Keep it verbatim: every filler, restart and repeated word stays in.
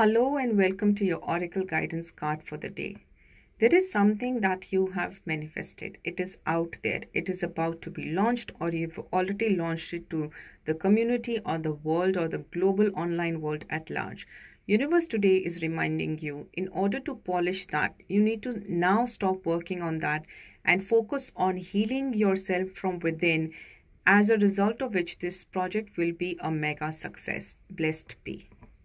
Hello and welcome to your Oracle Guidance Card for the day. There is something that you have manifested. It is out there. It is about to be launched, or you've already launched it to the community or the world or the global online world at large. Universe today is reminding you, in order to polish that, you need to now stop working on that and focus on healing yourself from within, as a result of which this project will be a mega success. Blessed be.